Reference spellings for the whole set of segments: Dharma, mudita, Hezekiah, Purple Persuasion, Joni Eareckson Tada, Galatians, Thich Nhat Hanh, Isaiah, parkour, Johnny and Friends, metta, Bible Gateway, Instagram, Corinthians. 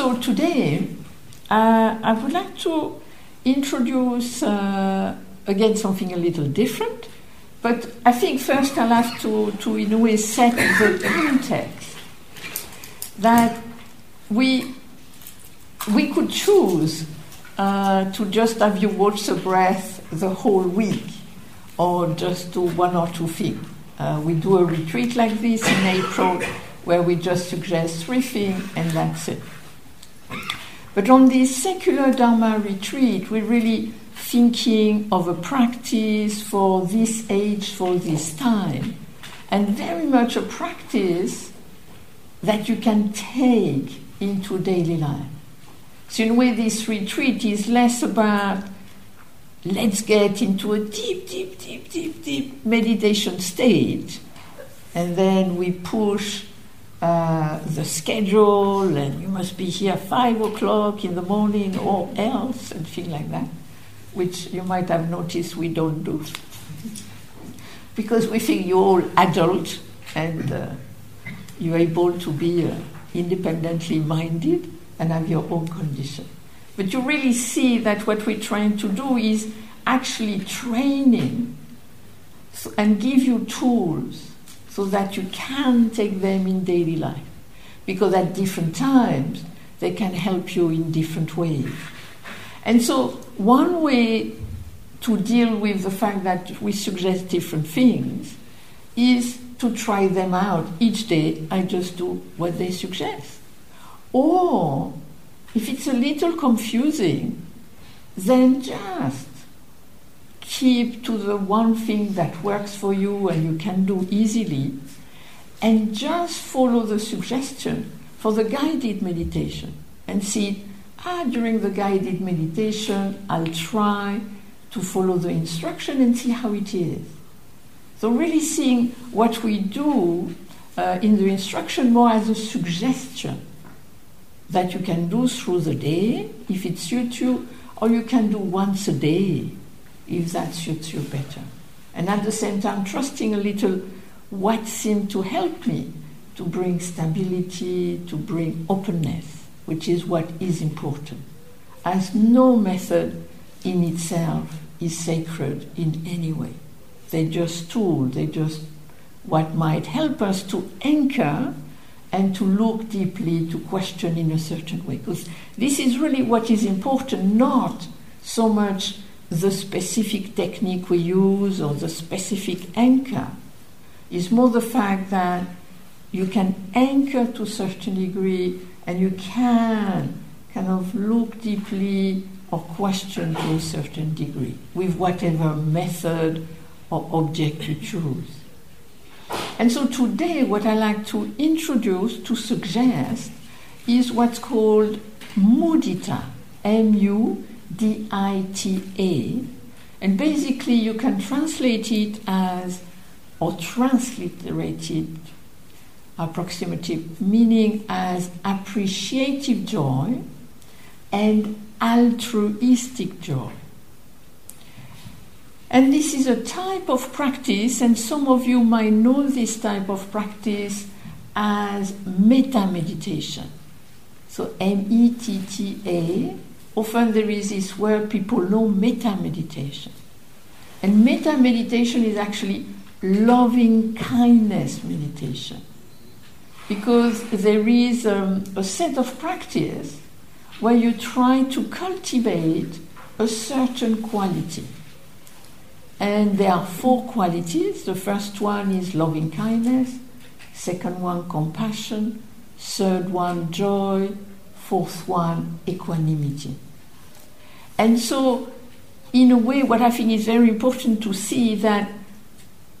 So today, I would like to introduce again something a little different, but I think first I'll have to in a way set the context that we could choose to just have you watch the breath the whole week or just do one or two things. We do a retreat like this in April where we just suggest three things and that's it. But on this secular Dharma retreat, we're really thinking of a practice for this age, for this time, and very much a practice that you can take into daily life. So in a way, this retreat is less about let's get into a deep meditation state, and then we push the schedule, and you must be here 5 o'clock in the morning or else, and things like that, which you might have noticed we don't do. Because we think you're all adult and you're able to be independently minded and have your own condition. But you really see that what we're trying to do is actually training and give you tools so that you can take them in daily life. Because at different times, they can help you in different ways. And so one way to deal with the fact that we suggest different things is to try them out. Each day, I just do what they suggest. Or, if it's a little confusing, then just keep to the one thing that works for you and you can do easily, and just follow the suggestion for the guided meditation and see, during the guided meditation, I'll try to follow the instruction and see how it is. So really seeing what we do in the instruction more as a suggestion that you can do through the day, if it suits you, or you can do once a day, if that suits you better. And at the same time, trusting a little what seemed to help me to bring stability, to bring openness, which is what is important, as no method in itself is sacred in any way. They're just tools, they're just what might help us to anchor and to look deeply, to question in a certain way. Because this is really what is important, not so much the specific technique we use or the specific anchor. It's more the fact that you can anchor to a certain degree and you can kind of look deeply or question to a certain degree with whatever method or object you choose. And so today what I like to introduce, to suggest, is what's called mudita, M-U-D-I-T-A. And basically you can translate it as, or transliterate it, approximative, meaning as appreciative joy and altruistic joy. And this is a type of practice, and some of you might know this type of practice as metta meditation. So M-E-T-T-A. Often there is this word people know, metta meditation. And metta meditation is actually loving kindness meditation. Because there is a set of practice where you try to cultivate a certain quality. And there are 4 qualities. The first one is loving kindness, second one compassion, third one joy, fourth one equanimity. And so, in a way, what I think is very important to see that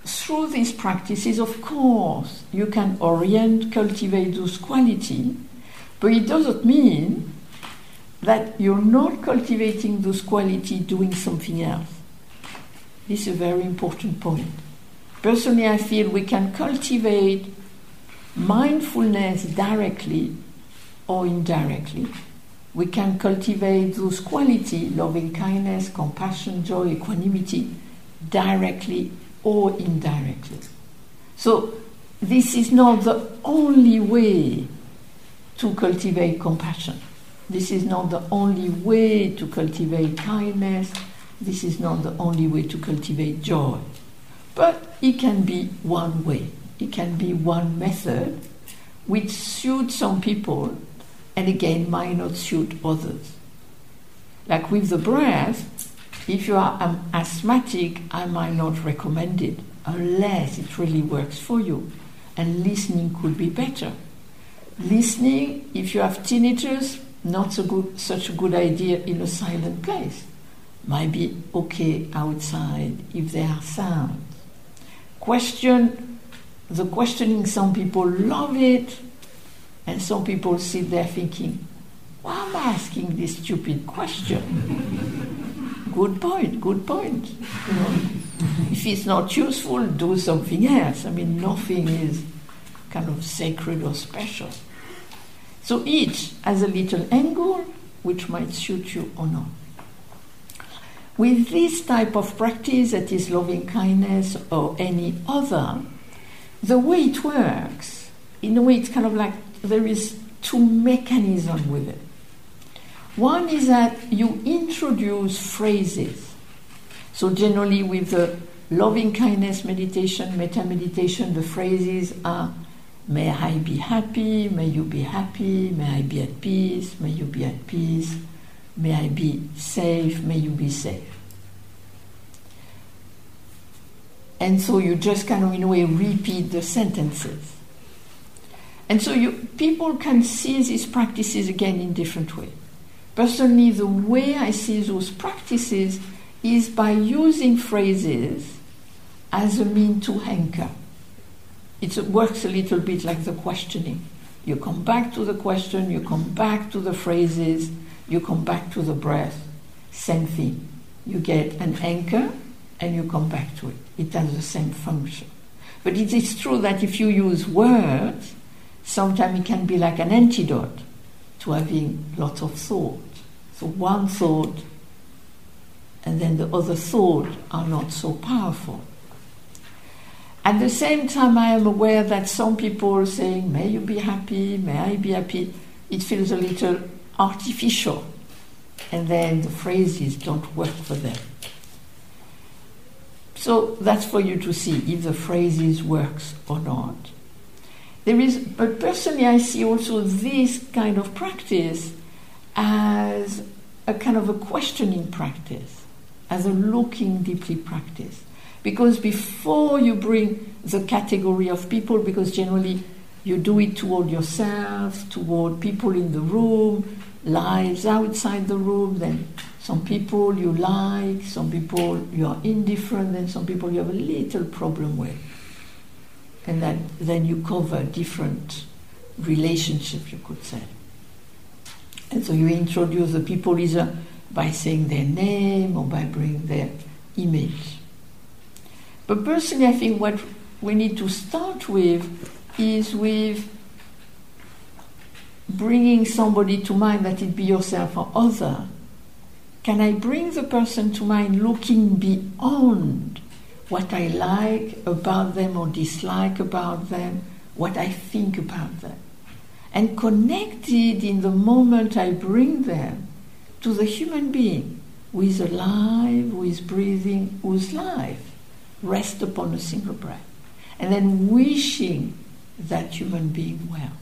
through these practices, of course, you can orient, cultivate those qualities, but it doesn't mean that you're not cultivating those qualities doing something else. This is a very important point. Personally, I feel we can cultivate mindfulness directly or indirectly. We can cultivate those qualities, loving kindness, compassion, joy, equanimity, directly or indirectly. So this is not the only way to cultivate compassion. This is not the only way to cultivate kindness. This is not the only way to cultivate joy. But it can be one way. It can be one method which suits some people and again might not suit others. Like with the breath, if you are an asthmatic, I might not recommend it unless it really works for you. And listening could be better. Listening, if you have tinnitus, not so good, such a good idea in a silent place. Might be okay outside if there are sounds. The questioning, some people love it, and some people sit there thinking, why am I asking this stupid question? Good point. You know, if it's not useful, do something else. I mean, nothing is kind of sacred or special. So each has a little angle which might suit you or not. With this type of practice, that is loving kindness or any other, the way it works, in a way it's kind of like there is two mechanisms with it. One is that you introduce phrases. So generally with the loving kindness meditation, metta meditation, the phrases are, may I be happy, may you be happy, may I be at peace, may you be at peace, may I be safe, may you be safe. And so you just kind of in a way repeat the sentences. And so people can see these practices again in different ways. Personally, the way I see those practices is by using phrases as a means to anchor. It works a little bit like the questioning. You come back to the question, you come back to the phrases, you come back to the breath. Same thing. You get an anchor and you come back to it. It does the same function. But it is true that if you use words, sometimes it can be like an antidote to having lots of thought. So one thought and then the other thought are not so powerful. At the same time, I am aware that some people are saying, may you be happy, may I be happy. It feels a little artificial. And then the phrases don't work for them. So that's for you to see if the phrases works or not. But personally, I see also this kind of practice as a kind of a questioning practice, as a looking deeply practice. Because before you bring the category of people, because generally you do it toward yourself, toward people in the room, lives outside the room, then some people you like, some people you are indifferent, and some people you have a little problem with. And then you cover different relationships, you could say. And so you introduce the people either by saying their name or by bringing their image. But personally, I think what we need to start with is with bringing somebody to mind, that it be yourself or other. Can I bring the person to mind looking beyond what I like about them or dislike about them, what I think about them, and connected in the moment I bring them to the human being who is alive, who is breathing, whose life rest upon a single breath, and then wishing that human being well.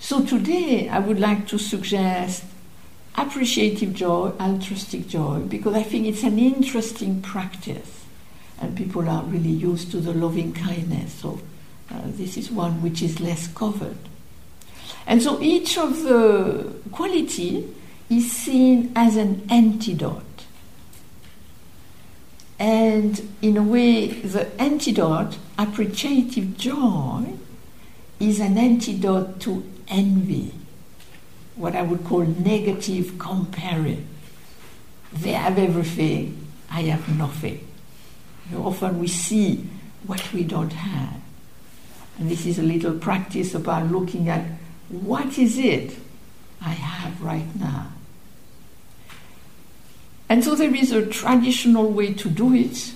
So today I would like to suggest appreciative joy, altruistic joy, because I think it's an interesting practice and people are really used to the loving kindness, so this is one which is less covered. And so each of the quality is seen as an antidote. And in a way, the antidote, appreciative joy, is an antidote to envy, what I would call negative comparing. They have everything, I have nothing. You know, often we see what we don't have. And this is a little practice about looking at what is it I have right now. And so there is a traditional way to do it,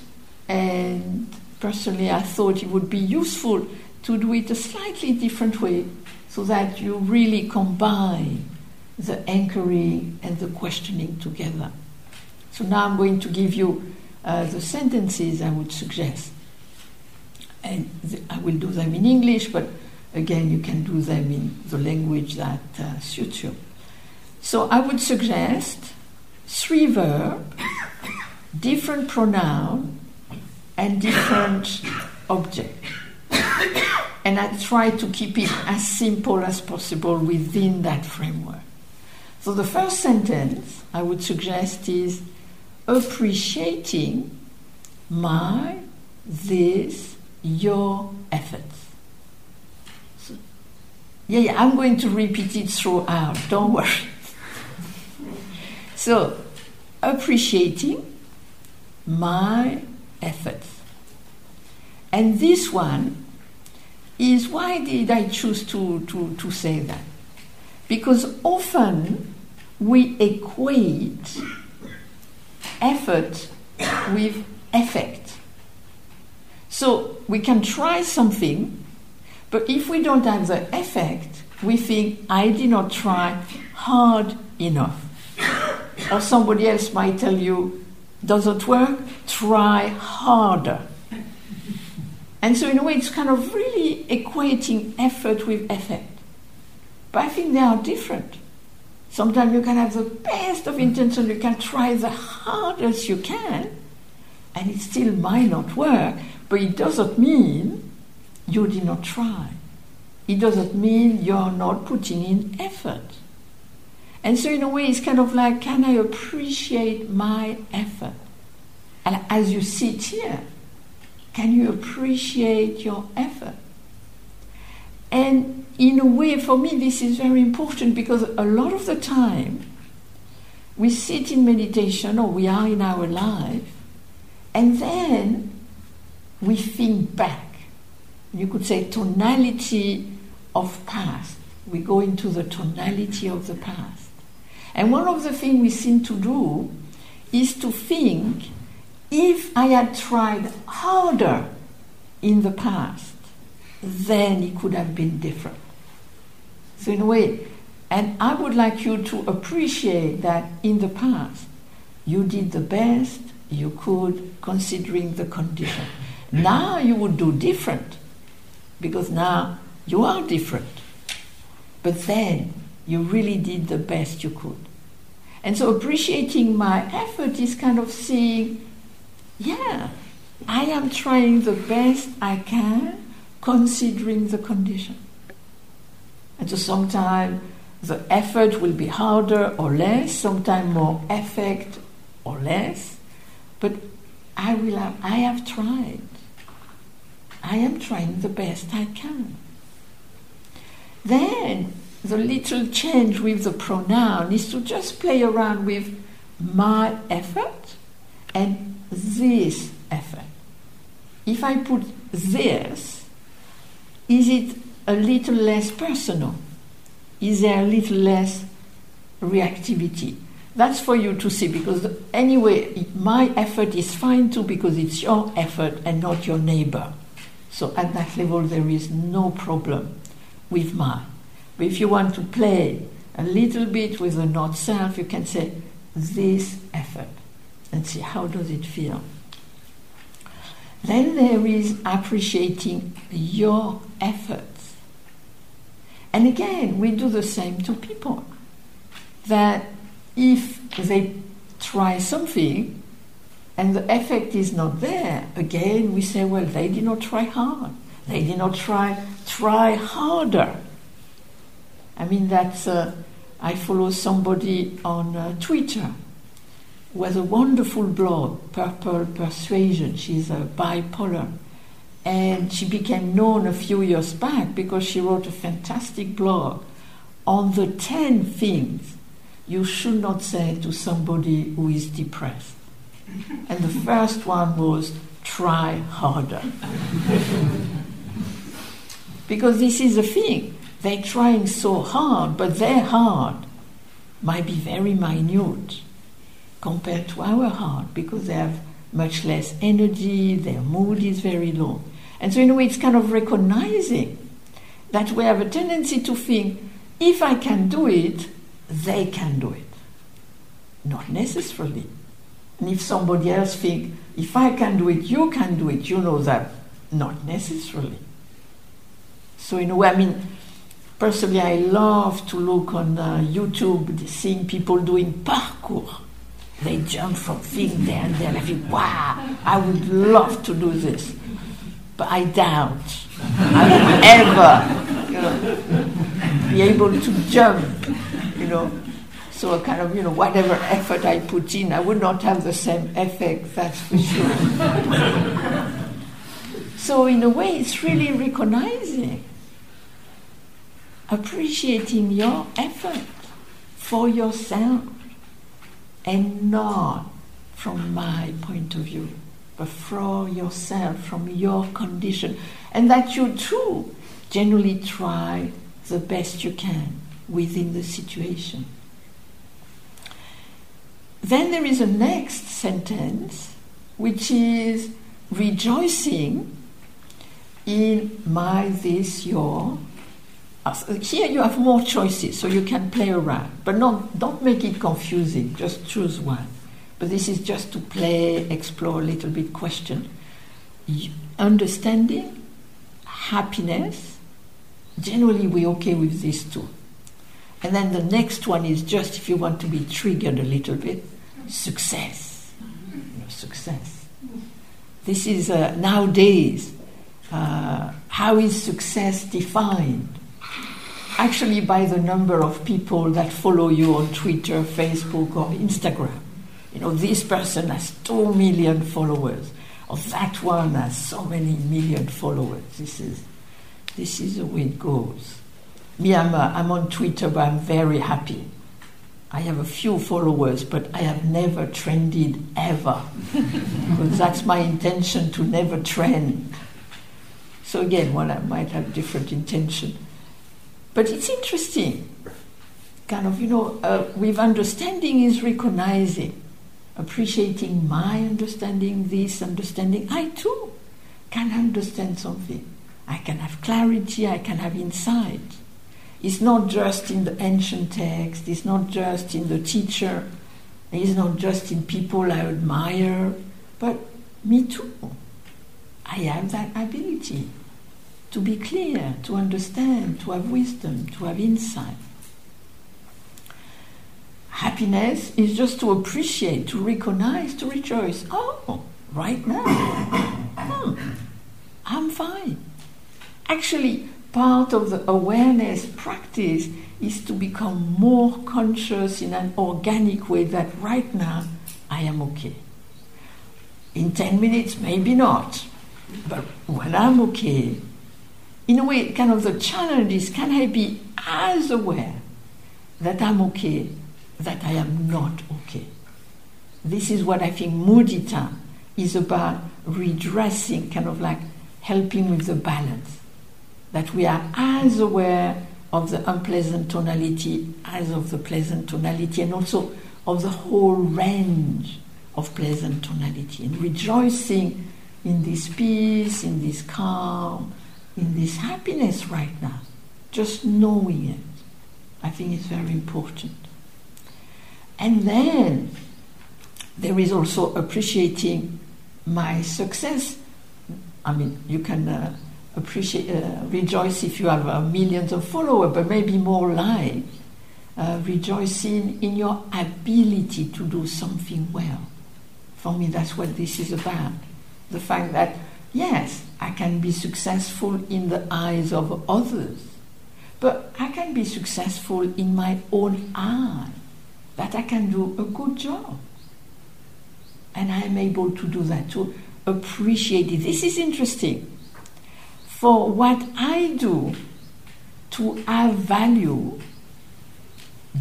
and personally I thought it would be useful to do it a slightly different way so that you really combine the anchoring and the questioning together. So now I'm going to give you the sentences I would suggest. And I will do them in English, but again, you can do them in the language that suits you. So I would suggest 3 verbs, different pronoun, and different object. And I try to keep it as simple as possible within that framework. So the first sentence I would suggest is appreciating my, this, your efforts. So, yeah, I'm going to repeat it throughout, don't worry. So, appreciating my efforts. And this one is, why did I choose to say that? Because often we equate effort with effect. So we can try something, but if we don't have the effect, we think, I did not try hard enough. Or somebody else might tell you, doesn't work, try harder. And so in a way, it's kind of really equating effort with effect. But I think they are different. Sometimes you can have the best of intention, you can try the hardest you can, and it still might not work, but it doesn't mean you did not try. It doesn't mean you're not putting in effort. And so in a way, it's kind of like, can I appreciate my effort? And as you sit here, can you appreciate your effort? And in a way, for me, this is very important, because a lot of the time we sit in meditation or we are in our life, and then we think back. You could say tonality of past. We go into the tonality of the past. And one of the things we seem to do is to think, if I had tried harder in the past, then it could have been different. So in a way, and I would like you to appreciate that in the past, you did the best you could considering the condition. Now you would do different, because now you are different. But then you really did the best you could. And so appreciating my effort is kind of seeing, yeah, I am trying the best I can considering the condition. And so sometimes the effort will be harder or less, sometimes more effect or less, but I have tried. I am trying the best I can. Then the little change with the pronoun is to just play around with my effort and this effort. If I put this, is it a little less personal? Is there a little less reactivity? That's for you to see, because anyway, my effort is fine too, because it's your effort and not your neighbor. So at that level, there is no problem with mine. But if you want to play a little bit with the not self, you can say this effort and see how does it feel. Then there is appreciating your efforts. And again, we do the same to people, that if they try something and the effect is not there, again we say, well, they did not try hard. They did not try harder. I mean, that's, I follow somebody on Twitter who has a wonderful blog, Purple Persuasion. She's a bipolar. And she became known a few years back because she wrote a fantastic blog on the 10 things you should not say to somebody who is depressed. And the first one was, try harder. Because this is the thing, they're trying so hard, but their hard might be very minute compared to our hard, because they have much less energy, their mood is very low. And so in a way, it's kind of recognizing that we have a tendency to think, if I can do it, they can do it. Not necessarily. And if somebody else thinks, if I can do it, you can do it, you know that. Not necessarily. So in a way, I mean, personally I love to look on YouTube, seeing people doing parkour. They jump from thing there and there, and I think, wow, I would love to do this. But I doubt I would ever, be able to jump, So kind of, whatever effort I put in, I would not have the same effect, that's for sure. So in a way, it's really recognizing, appreciating your effort for yourself and not from my point of view, but from yourself, from your condition. And that you too generally try the best you can within the situation. Then there is a next sentence, which is rejoicing in my, this, your. Here you have more choices, so you can play around. But don't make it confusing, just choose one. But this is just to play, explore a little bit, question. Understanding, happiness, generally we're okay with these two. And then the next one is just if you want to be triggered a little bit, success. Success. This is nowadays. How is success defined? Actually by the number of people that follow you on Twitter, Facebook or Instagram. This person has 2 million followers, or that one has so many million followers. This is the way it goes. Me, I'm on Twitter, but I'm very happy. I have a few followers, but I have never trended ever. Because that's my intention, to never trend. So again, one might have different intention. But it's interesting. Kind of, with understanding is recognizing, appreciating my understanding, this understanding. I too can understand something. I can have clarity, I can have insight. It's not just in the ancient text, it's not just in the teacher, it's not just in people I admire, but me too. I have that ability to be clear, to understand, to have wisdom, to have insight. Happiness is just to appreciate, to recognize, to rejoice. Oh, right now, I'm fine. Actually, part of the awareness practice is to become more conscious in an organic way that right now I am okay. In 10 minutes, maybe not. But when I'm okay, in a way, kind of the challenge is, can I be as aware that I'm okay, that I am not okay? This is what I think mudita is about, redressing, kind of like helping with the balance. That we are as aware of the unpleasant tonality as of the pleasant tonality, and also of the whole range of pleasant tonality, and rejoicing in this peace, in this calm, in this happiness right now, just knowing it, I think is very important. And then there is also appreciating my success. I mean, you can rejoice if you have millions of followers, but maybe more like rejoicing in your ability to do something well. For me, that's what this is about. The fact that, yes, I can be successful in the eyes of others, but I can be successful in my own eye, that I can do a good job. And I am able to do that, to appreciate it. This is interesting. For what I do to have value,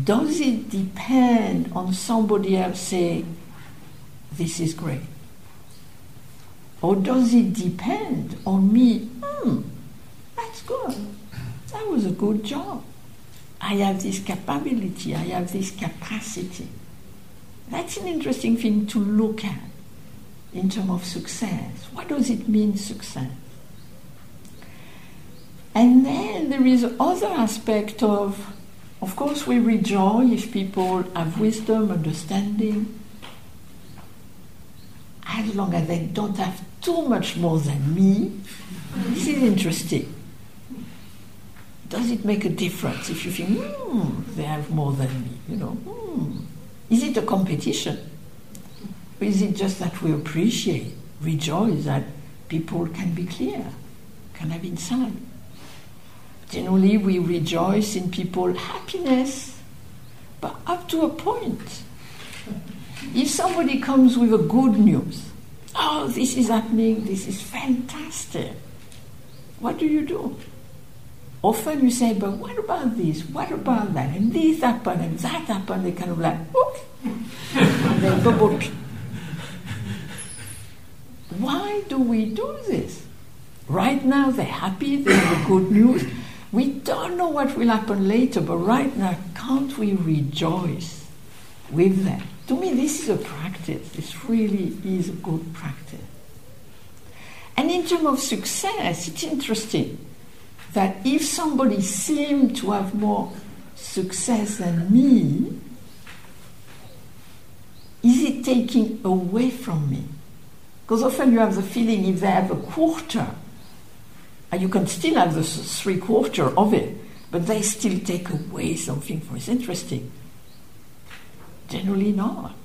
does it depend on somebody else saying, this is great? Or does it depend on me, that's good, that was a good job. I have this capability, I have this capacity. That's an interesting thing to look at in terms of success. What does it mean, success? And then there is other aspect of course we rejoice if people have wisdom, understanding, as long as they don't have too much more than me. This is interesting. Does it make a difference if you think, they have more than me, Is it a competition? Or is it just that we appreciate, rejoice that people can be clear, can have insight? Generally, we rejoice in people's happiness, but up to a point. If somebody comes with a good news, oh, this is happening, this is fantastic, what do you do? Often you say, but what about this, what about that, and this happened, and that happened, they kind of like, oops, and they bubble. Why do we do this? Right now they're happy, they have good news, we don't know what will happen later, but right now can't we rejoice with them? To me, this is a practice, this really is a good practice. And in terms of success, it's interesting that if somebody seemed to have more success than me, is it taking away from me? Because often you have the feeling if they have a quarter, and you can still have the three-quarter of it, but they still take away something from it. It's interesting. Generally not.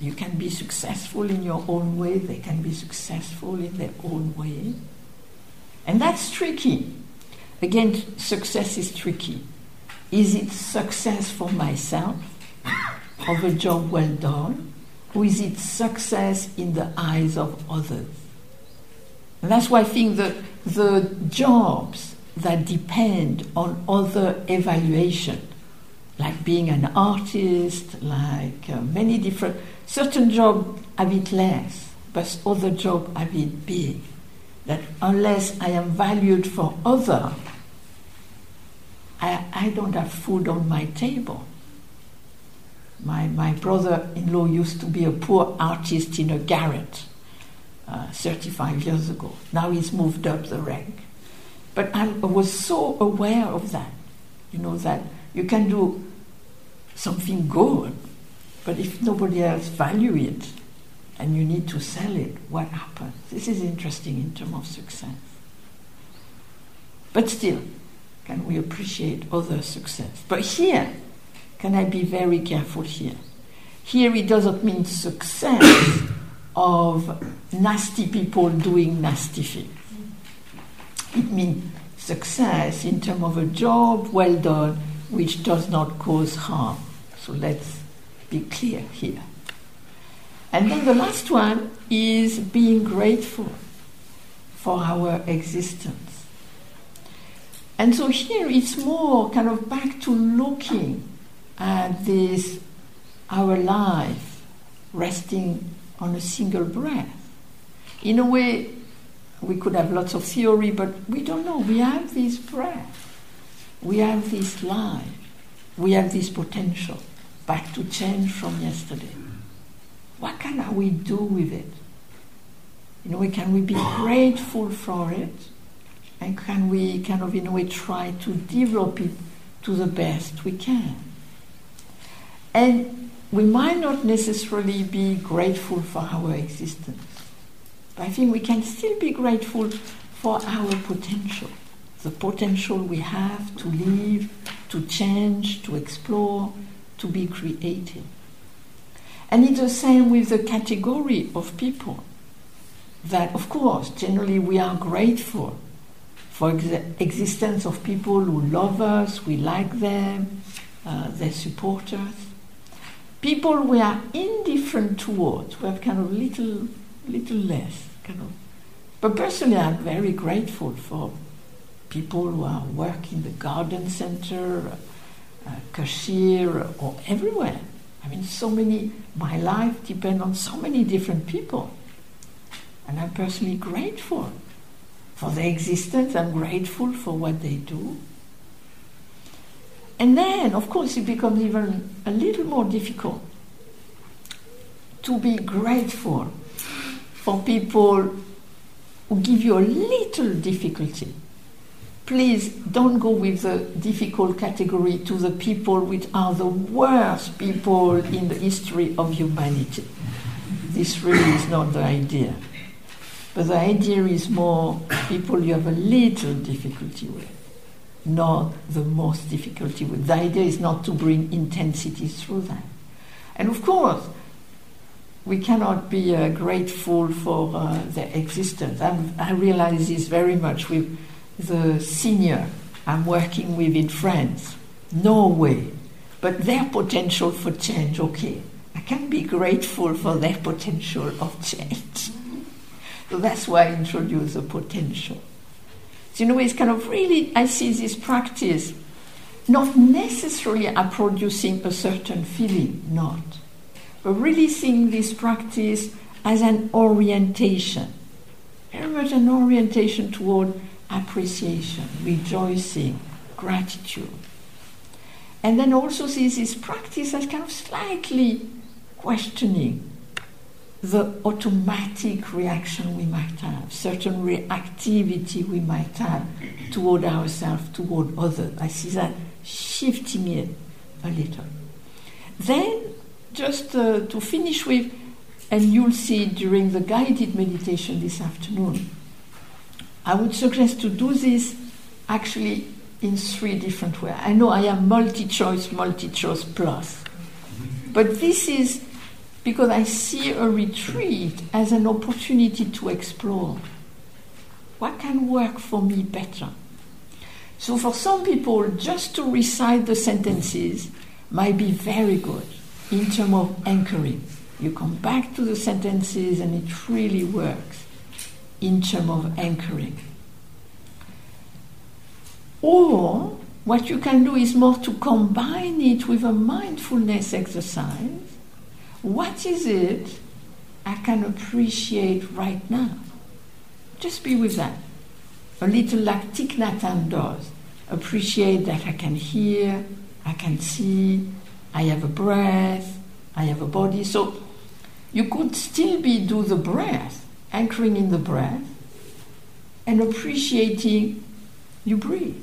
You can be successful in your own way, they can be successful in their own way. And that's tricky. Again, success is tricky. Is it success for myself, of a job well done, or is it success in the eyes of others? And that's why I think that the jobs that depend on other evaluation, like being an artist, like many different, certain jobs have it less, but other jobs have it big. That unless I am valued for other, I don't have food on my table. My brother-in-law used to be a poor artist in a garret 35 years ago. Now he's moved up the rank. But I was so aware of that, that you can do something good, but if nobody else values it, and you need to sell it, what happens? This is interesting in terms of success. But still, can we appreciate other success? But here, can I be very careful here? Here it doesn't mean success of nasty people doing nasty things. It means success in terms of a job well done which does not cause harm. So let's be clear here. And then the last one is being grateful for our existence. And so here it's more kind of back to looking at this, our life, resting on a single breath. In a way, we could have lots of theory, but we don't know. We have this breath. We have this life. We have this potential. Back to change from yesterday. What can we do with it? In a way, can we be grateful for it? And can we kind of, in a way, try to develop it to the best we can? And we might not necessarily be grateful for our existence. But I think we can still be grateful for our potential. The potential we have to live, to change, to explore, to be creative. And it's the same with the category of people that, of course, generally we are grateful for the existence of people who love us, we like them, they support us. People we are indifferent towards, we have kind of little less. But personally, I'm very grateful for people who are working in the garden center, cashier, or everywhere. I mean, my life depends on so many different people. And I'm personally grateful for their existence. I'm grateful for what they do. And then, of course, it becomes even a little more difficult to be grateful for people who give you a little difficulty. please don't go with the difficult category to the people which are the worst people in the history of humanity. This really is not the idea. But the idea is more people you have a little difficulty with, not the most difficulty with. The idea is not to bring intensity through that. And of course, we cannot be grateful for their existence. I realize this very much with the senior I'm working with in France. No way. But their potential for change, okay. I can be grateful for their potential of change. So that's why I introduce the potential. So in a way, it's kind of really, I see this practice not necessarily producing a certain feeling, not. But really seeing this practice as an orientation, very much an orientation toward appreciation, rejoicing, gratitude. And then also see this practice as kind of slightly questioning the automatic reaction we might have, certain reactivity we might have toward ourselves, toward others. I see that shifting it a little. Then, just to finish with, and you'll see during the guided meditation this afternoon, I would suggest to do this actually in three different ways. I know I am multi-choice plus. But this is because I see a retreat as an opportunity to explore. What can work for me better? So for some people, just to recite the sentences might be very good. In terms of anchoring, you come back to the sentences and it really works in terms of anchoring. Or what you can do is more to combine it with a mindfulness exercise. What is it I can appreciate right now? Just be with that. A little like Thich Nhat Hanh does. Appreciate that I can hear, I can see, I have a breath, I have a body. So you could still do the breath, anchoring in the breath, and appreciating you breathe.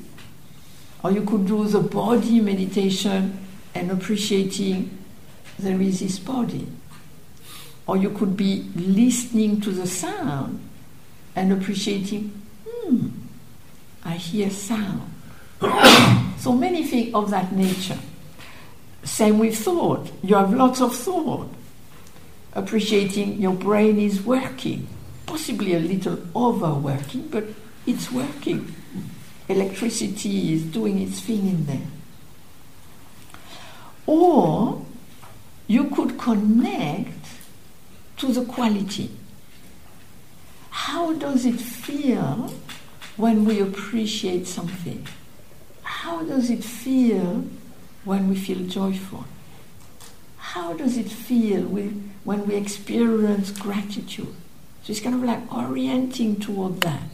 Or you could do the body meditation and appreciating there is this body. Or you could be listening to the sound and appreciating, I hear sound. So many things of that nature. Same with thought. You have lots of thought. Appreciating your brain is working. Possibly a little overworking, but it's working. Electricity is doing its thing in there. Or you could connect to the quality. How does it feel when we appreciate something? How does it feel when we feel joyful? How does it feel when we experience gratitude? So it's kind of like orienting toward that.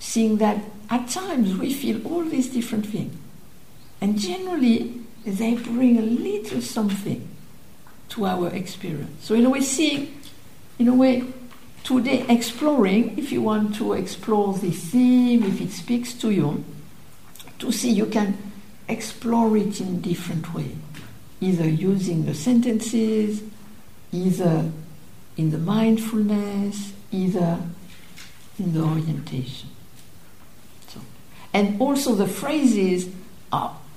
Seeing that at times we feel all these different things. And generally, they bring a little something to our experience. So in a way, today exploring, if you want to explore the theme, if it speaks to you, to see you can explore it in different ways, either using the sentences, either in the mindfulness, either in the orientation. So, and also the phrases are